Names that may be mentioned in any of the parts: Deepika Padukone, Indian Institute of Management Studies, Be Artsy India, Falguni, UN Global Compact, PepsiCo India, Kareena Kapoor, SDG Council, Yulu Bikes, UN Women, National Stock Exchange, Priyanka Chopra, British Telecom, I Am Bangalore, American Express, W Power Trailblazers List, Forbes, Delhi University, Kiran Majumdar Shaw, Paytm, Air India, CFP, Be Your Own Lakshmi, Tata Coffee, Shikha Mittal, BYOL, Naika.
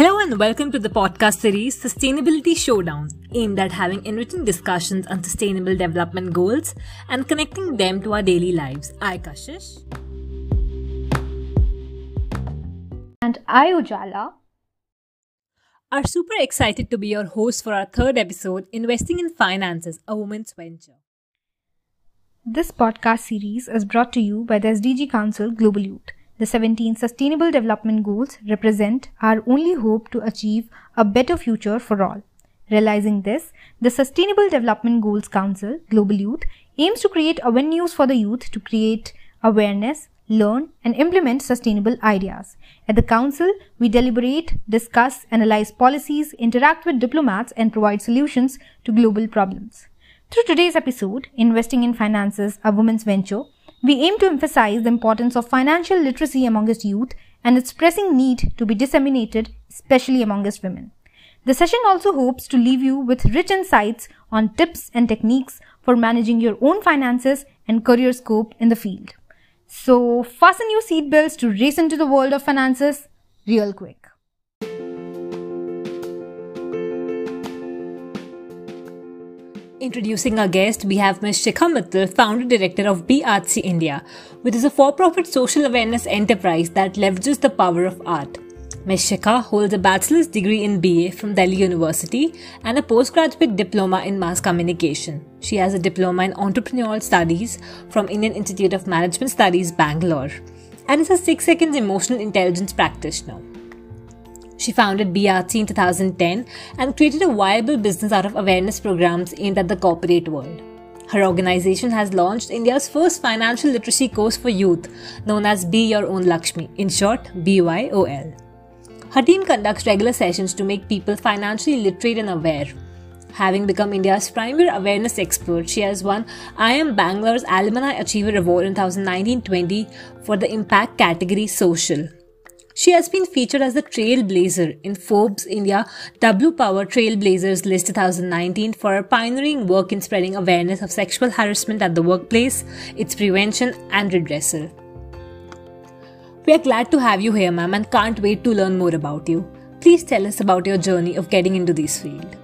Hello and welcome to the podcast series Sustainability Showdown, aimed at having enriching discussions on sustainable development goals and connecting them to our daily lives. I, Kashish. And I, Ujala. Are super excited to be your host for our third episode, Investing in Finances, a Woman's Venture. This podcast series is brought to you by the SDG Council Global Youth. The 17 Sustainable Development Goals represent our only hope to achieve a better future for all. Realizing this, the Sustainable Development Goals Council, Global Youth, aims to create avenues for the youth to create awareness, learn, and implement sustainable ideas. At the Council, we deliberate, discuss, analyze policies, interact with diplomats, and provide solutions to global problems. Through today's episode, Investing in Finances, a Woman's Venture, we aim to emphasize the importance of financial literacy amongst youth and its pressing need to be disseminated, especially amongst women. The session also hopes to leave you with rich insights on tips and techniques for managing your own finances and career scope in the field. So, fasten your seatbelts to race into the world of finances real quick. Introducing our guest, we have Ms. Shikha Mittal, founder-director of Be Artsy India, which is a for-profit social awareness enterprise that leverages the power of art. Ms. Shikha holds a bachelor's degree in BA from Delhi University and a postgraduate diploma in mass communication. She has a diploma in entrepreneurial studies from Indian Institute of Management Studies, Bangalore, and is a 6 Seconds Emotional Intelligence practitioner. She founded Be Artsy in 2010 and created a viable business out of awareness programs aimed at the corporate world. Her organization has launched India's first financial literacy course for youth, known as Be Your Own Lakshmi, in short, BYOL. Her team conducts regular sessions to make people financially literate and aware. Having become India's primary awareness expert, she has won I Am Bangalore's Alumni Achiever Award in 2019-20 for the impact category Social. She has been featured as the trailblazer in Forbes India W Power Trailblazers List 2019 for her pioneering work in spreading awareness of sexual harassment at the workplace, its prevention and redressal. We are glad to have you here, ma'am, and can't wait to learn more about you. Please tell us about your journey of getting into this field.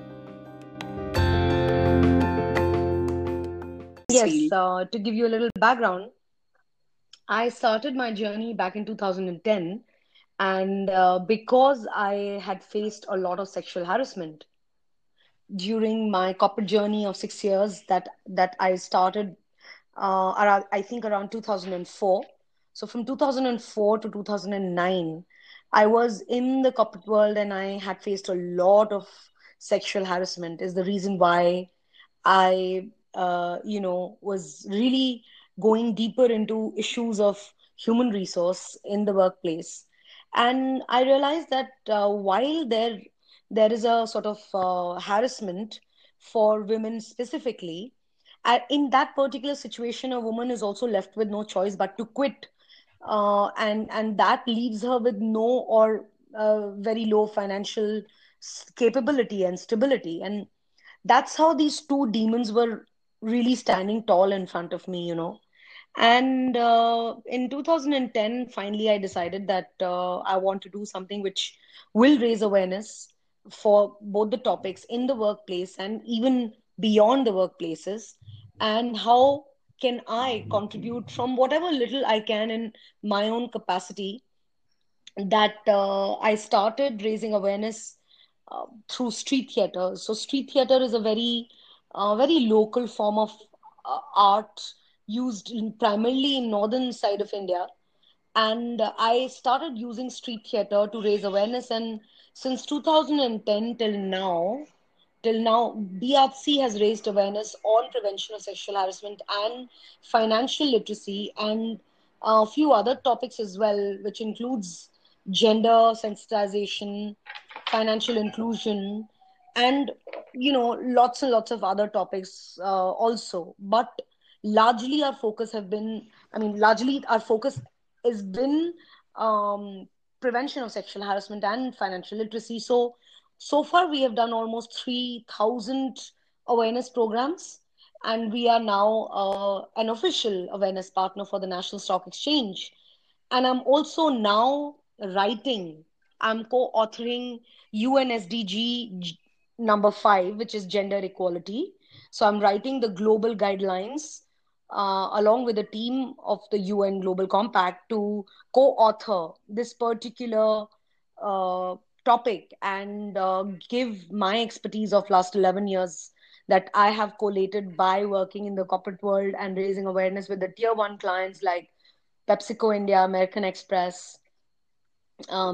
Yes, to give you a little background, I started my journey back in 2010. And because I had faced a lot of sexual harassment during my corporate journey of 6 years that I started, around 2004. So from 2004 to 2009, I was in the corporate world and I had faced a lot of sexual harassment is the reason why I, was really going deeper into issues of human resource in the workplace. And I realized that while there is a sort of harassment for women specifically, in that particular situation, a woman is also left with no choice but to quit. And that leaves her with no or very low financial capability and stability. And that's how these two demons were really standing tall in front of me, And in 2010, finally, I decided that I want to do something which will raise awareness for both the topics in the workplace and even beyond the workplaces. And how can I contribute from whatever little I can in my own capacity that I started raising awareness through street theater. So street theater is a very local form of art used primarily in northern side of India. And I started using street theatre to raise awareness. And since 2010 till now, Be Artsy has raised awareness on prevention of sexual harassment and financial literacy and a few other topics as well, which includes gender sensitization, financial inclusion, and, lots and lots of other topics also. But largely our focus has been prevention of sexual harassment and financial literacy. So far we have done almost 3,000 awareness programs, and we are now an official awareness partner for the National Stock Exchange. And I'm also now writing. I'm co-authoring UN SDG number 5, which is gender equality. So I'm writing the global guidelines along with a team of the UN Global Compact to co-author this particular topic and give my expertise of last 11 years that I have collated by working in the corporate world and raising awareness with the tier 1 clients like PepsiCo India, American Express,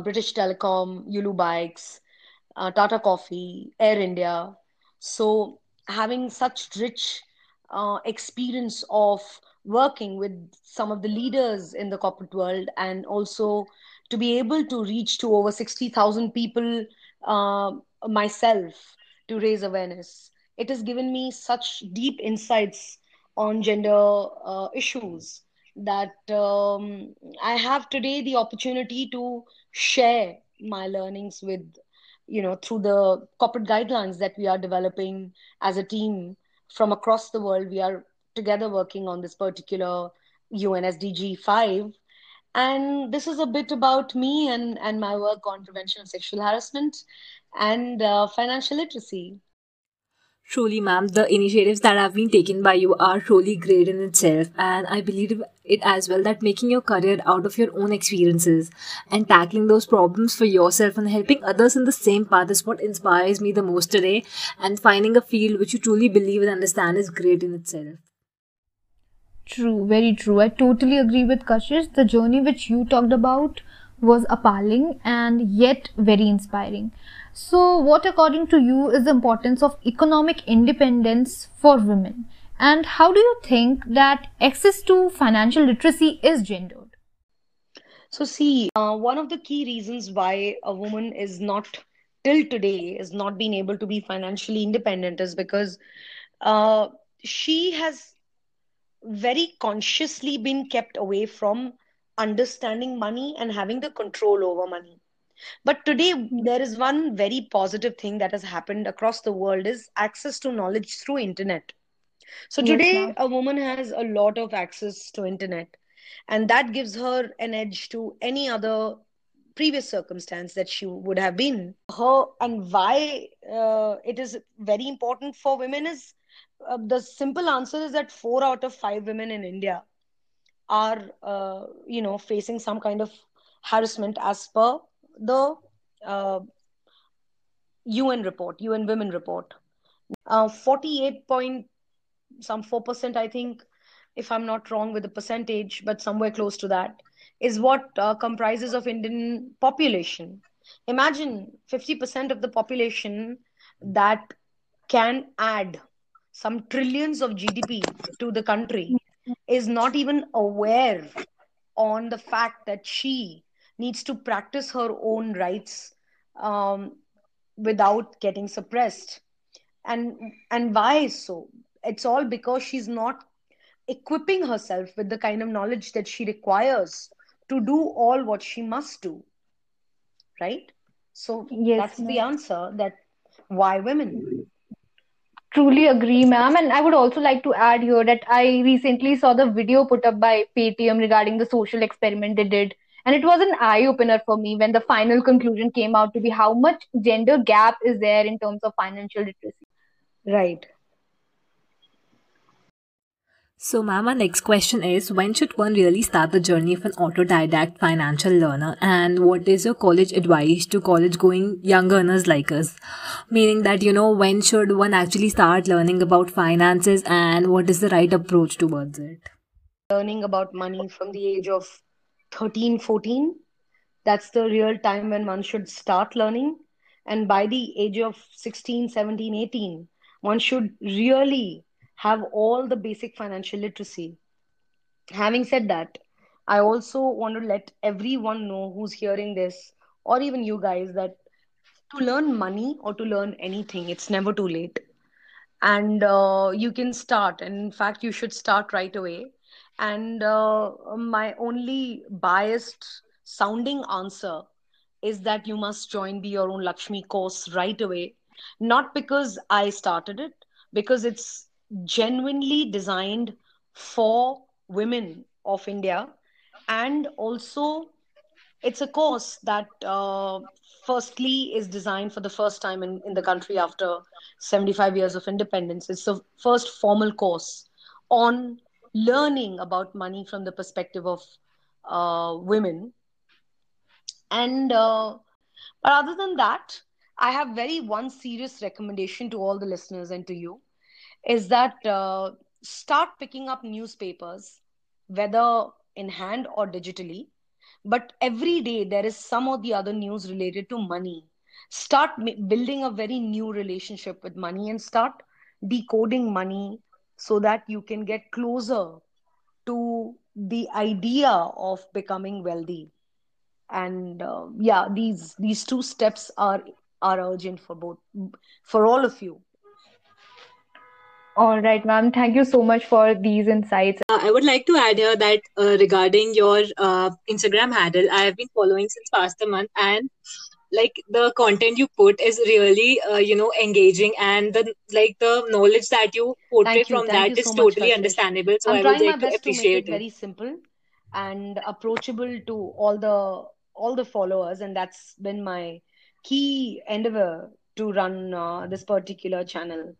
British Telecom, Yulu Bikes, Tata Coffee, Air India. So having such rich experience of working with some of the leaders in the corporate world and also to be able to reach to over 60,000 people myself to raise awareness. It has given me such deep insights on gender issues that I have today the opportunity to share my learnings with, you know, through the corporate guidelines that we are developing as a team from across the world. We are together working on this particular UN SDG 5. And this is a bit about me and my work on prevention of sexual harassment and financial literacy. Truly, ma'am, the initiatives that have been taken by you are truly great in itself, and I believe it as well that making your career out of your own experiences and tackling those problems for yourself and helping others in the same path is what inspires me the most today, and finding a field which you truly believe and understand is great in itself. True, very true. I totally agree with Kashish. The journey which you talked about was appalling and yet very inspiring. So what according to you is the importance of economic independence for women, and how do you think that access to financial literacy is gendered? So see, one of the key reasons why a woman is not till today is not being able to be financially independent is because she has very consciously been kept away from understanding money and having the control over money. But today, there is one very positive thing that has happened across the world is access to knowledge through internet. So today, a woman has a lot of access to internet, and that gives her an edge to any other previous circumstance that she would have been. Her and why it is very important for women is the simple answer is that 4 out of 5 women in India are, facing some kind of harassment as per the UN Women report. 48.4%, I think, if I'm not wrong with the percentage, but somewhere close to that, is what comprises of Indian population. Imagine 50% of the population that can add some trillions of GDP to the country is not even aware on the fact that she needs to practice her own rights without getting suppressed. And why so? It's all because she's not equipping herself with the kind of knowledge that she requires to do all what she must do, right? So that's the answer that why women. Truly agree, ma'am. And I would also like to add here that I recently saw the video put up by Paytm regarding the social experiment they did. And it was an eye-opener for me when the final conclusion came out to be how much gender gap is there in terms of financial literacy. Right. So, ma'am, our next question is, when should one really start the journey of an autodidact financial learner? And what is your college advice to college-going young earners like us? Meaning that, when should one actually start learning about finances and what is the right approach towards it? Learning about money from the age of 13, 14, that's the real time when one should start learning. And by the age of 16, 17, 18, one should really have all the basic financial literacy. Having said that, I also want to let everyone know who's hearing this, or even you guys, that to learn money or to learn anything, it's never too late. And you can start. And in fact, you should start right away. And my only biased sounding answer is that you must join Be Your Own Lakshmi course right away. Not because I started it, because it's genuinely designed for women of India and also It's a course that firstly is designed for the first time in the country after 75 years of independence. It's the first formal course on learning about money from the perspective of women. And but other than that, I have one serious recommendation to all the listeners and to you is that start picking up newspapers, whether in hand or digitally. But every day there is some or the other news related to money. Start building a very new relationship with money and start decoding money so that you can get closer to the idea of becoming wealthy. And yeah, these two steps are urgent for all of you. All right, ma'am. Thank you so much for these insights. I would like to add here that regarding your Instagram handle, I have been following since past a month, and like the content you put is really, engaging, and the knowledge that you portray from that is totally understandable. So I would like to appreciate it. Very simple and approachable to all the followers, and that's been my key endeavor to run this particular channel.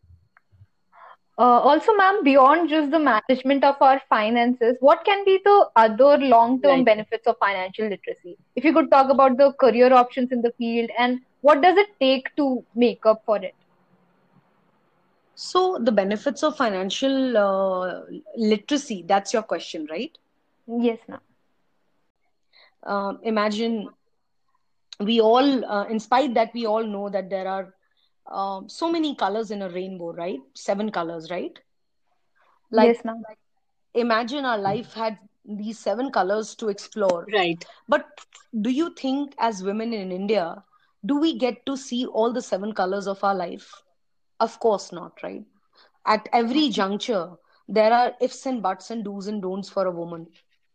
Also, ma'am, beyond just the management of our finances, what can be the other long-term benefits of financial literacy? If you could talk about the career options in the field and what does it take to make up for it? So the benefits of financial literacy, that's your question, right? Yes, ma'am. Imagine we all, in spite that we all know that there are so many colors in a rainbow, right? 7 colors, right? Yes, ma'am. Imagine our life had these 7 colors to explore. Right. But do you think as women in India, do we get to see all the 7 colors of our life? Of course not, right? At every juncture, there are ifs and buts and do's and don'ts for a woman,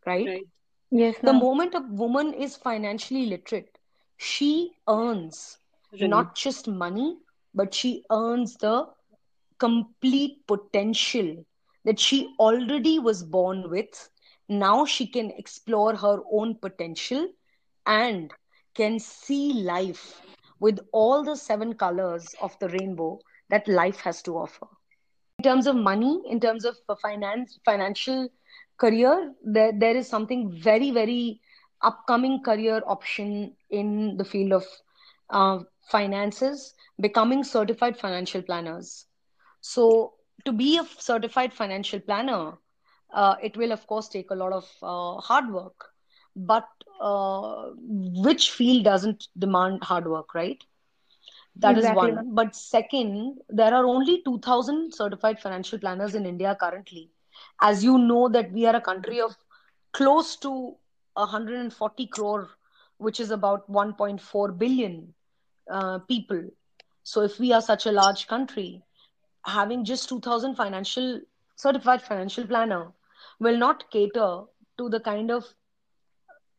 right? Right. Yes, ma'am. The moment a woman is financially literate, she earns not just money, but she earns the complete potential that she already was born with. Now she can explore her own potential and can see life with all the 7 colors of the rainbow that life has to offer. In terms of money, in terms of financial career, there is something very, very upcoming career option in the field of finances, becoming certified financial planners. So to be a certified financial planner, it will of course take a lot of hard work, but which field doesn't demand hard work, right? That exactly. is one. But second, there are only 2,000 certified financial planners in India currently. As you know that we are a country of close to 140 crore, which is about 1.4 billion people. So if we are such a large country, having just 2,000 certified financial planner will not cater to the kind of,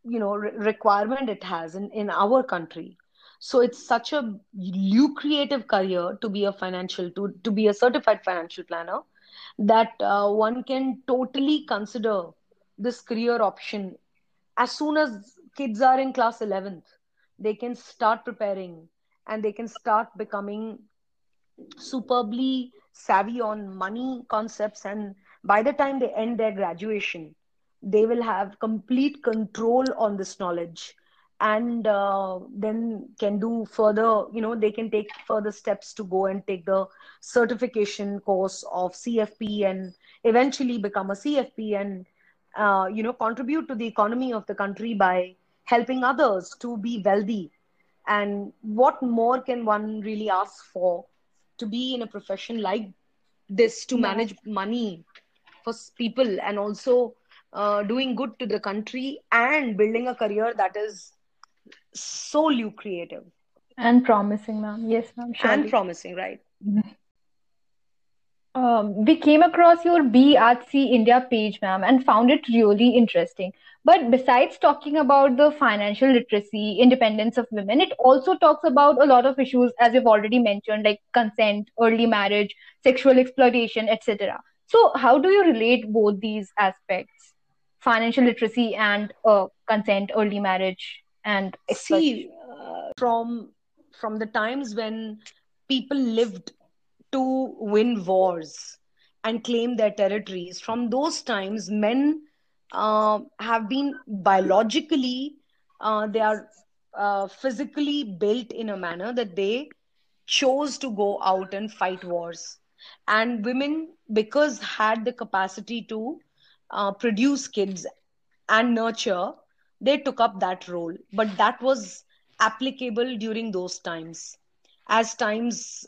requirement it has in our country. So it's such a lucrative career to be a certified financial planner that one can totally consider this career option. As soon as kids are in class 11th, they can start preparing and they can start becoming superbly savvy on money concepts. And by the time they end their graduation, they will have complete control on this knowledge and then can do further, they can take further steps to go and take the certification course of CFP and eventually become a CFP and, contribute to the economy of the country by helping others to be wealthy. And what more can one really ask for to be in a profession like this, to manage money for people and also doing good to the country and building a career that is so lucrative. And promising, ma'am. Yes, ma'am. Surely. And promising, right. We came across your Be Artsy India page, ma'am, and found it really interesting. But besides talking about the financial literacy, independence of women, it also talks about a lot of issues, as you've already mentioned, like consent, early marriage, sexual exploitation, etc. So how do you relate both these aspects, financial literacy and consent, early marriage, And see, from the times when people lived to win wars and claim their territories, from those times, men have been biologically, they are physically built in a manner that they chose to go out and fight wars. And women, because had the capacity to produce kids and nurture, they took up that role. But that was applicable during those times. As times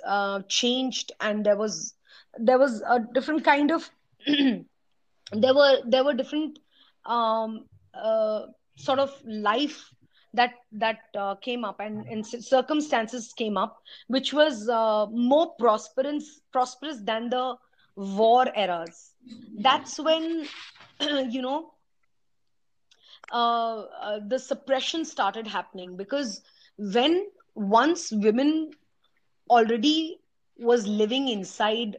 changed, and there was a different kind of there were different sort of life that came up, and circumstances came up, which was more prosperous than the war eras. That's when, you know, the suppression started happening, because once women already was living inside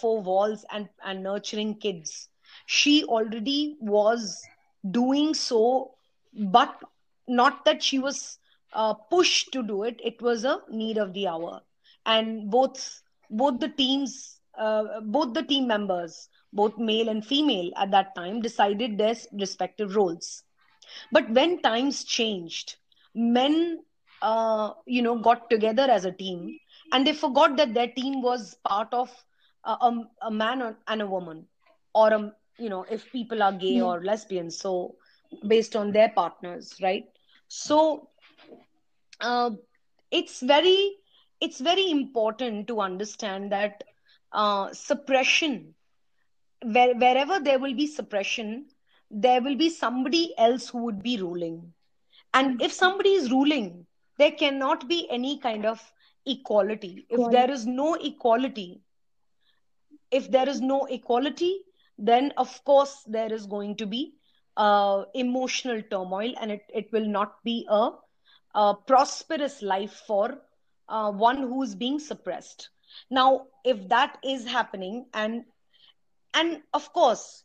four walls and nurturing kids, she already was doing so, but not that she was pushed to do it. It was a need of the hour, and both the team members, both male and female, at that time decided their respective roles. But when times changed, men, got together as a team, and they forgot that their team was part of a man and a woman, or if people are gay or lesbians, so based on their partners, right? So it's very important to understand that suppression, wherever there will be suppression, there will be somebody else who would be ruling. And if somebody is ruling, there cannot be any kind of equality. If there is no equality, then of course there is going to be emotional turmoil, and it will not be a prosperous life for one who's being suppressed. Now, if that is happening, and of course,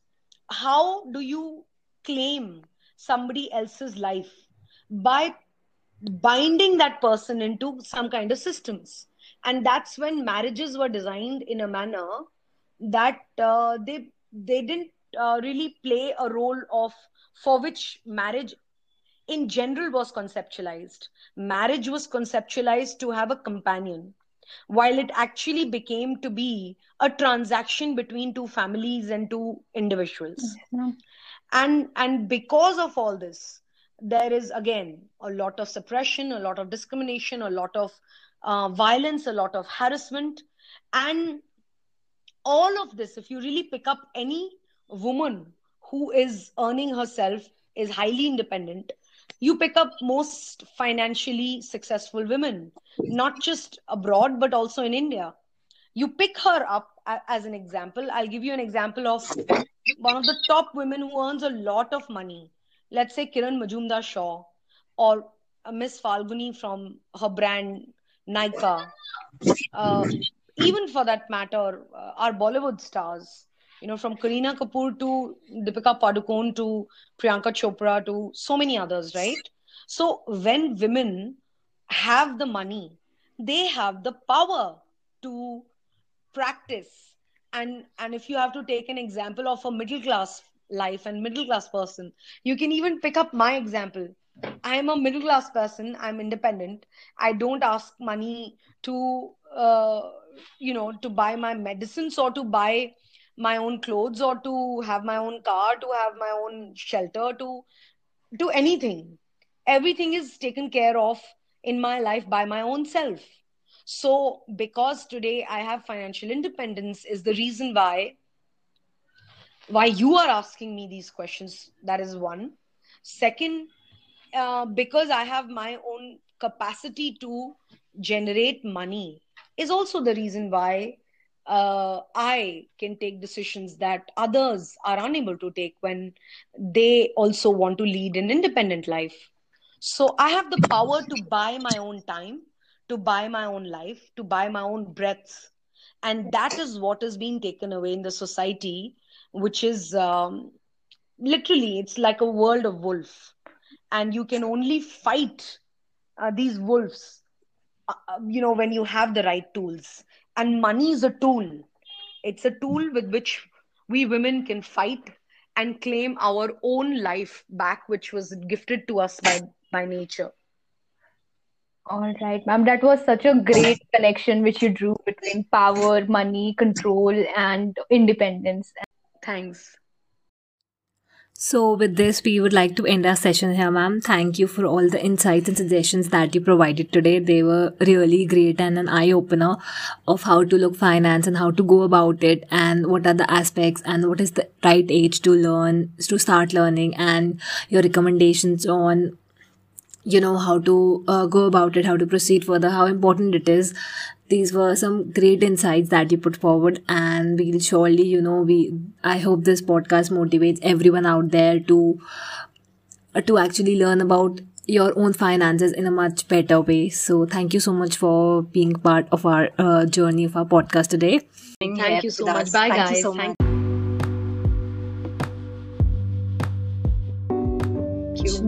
how do you claim somebody else's life? By binding that person into some kind of systems. And that's when marriages were designed in a manner that they didn't really play a role for which marriage in general was conceptualized. Marriage was conceptualized to have a companion, while it actually became to be a transaction between two families and two individuals. Mm-hmm. And because of all this, there is again a lot of suppression, a lot of discrimination, a lot of violence, a lot of harassment. And all of this, if you really pick up any woman who is earning herself, is highly independent, you pick up most financially successful women, not just abroad, but also in India. You pick her up as an example. I'll give you an example of one of the top women who earns a lot of money. Let's say Kiran Majumdar Shaw, or Miss Falguni from her brand Naika. Even for that matter, our Bollywood stars, from Kareena Kapoor to Deepika Padukone to Priyanka Chopra to so many others, right? So when women have the money, they have the power to practice. And if you have to take an example of a middle-class life and middle-class person, you can even pick up my example. I am a middle-class person. I'm independent. I don't ask money to, to buy my medicines or to buy my own clothes or to have my own car, to have my own shelter, to anything. Everything is taken care of in my life by my own self. So because today I have financial independence is the reason why you are asking me these questions. That is one. Second, because I have my own capacity to generate money is also the reason why I can take decisions that others are unable to take when they also want to lead an independent life. So I have the power to buy my own time, to buy my own life, to buy my own breath. And that is what is being taken away in the society, which is literally, it's like a world of wolf. and you can only fight these wolves, when you have the right tools. And money is a tool. It's a tool with which we women can fight and claim our own life back, which was gifted to us by nature. All right, ma'am. That was such a great connection which you drew between power, money, control, and independence. Thanks. So with this, we would like to end our session here, ma'am. Thank you for all the insights and suggestions that you provided today. They were really great and an eye-opener of how to look finance and how to go about it and what are the aspects and what is the right age to learn, to start learning, and your recommendations on, how to go about it, how to proceed further, how important it is. These were some great insights that you put forward, and we'll surely, I hope this podcast motivates everyone out there to actually learn about your own finances in a much better way. So thank you so much for being part of our journey of our podcast today. Thank you so much. Bye, guys. Thank you so much.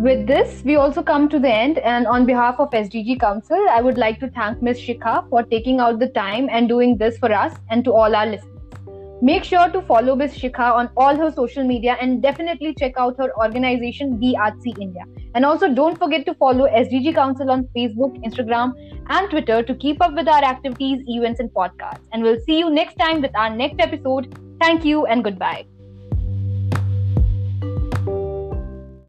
With this, we also come to the end, and on behalf of SDG Council, I would like to thank Ms. Shikha for taking out the time and doing this for us and to all our listeners. Make sure to follow Ms. Shikha on all her social media and definitely check out her organization Be Artsy India. And also don't forget to follow SDG Council on Facebook, Instagram and Twitter to keep up with our activities, events and podcasts. And we'll see you next time with our next episode. Thank you and goodbye.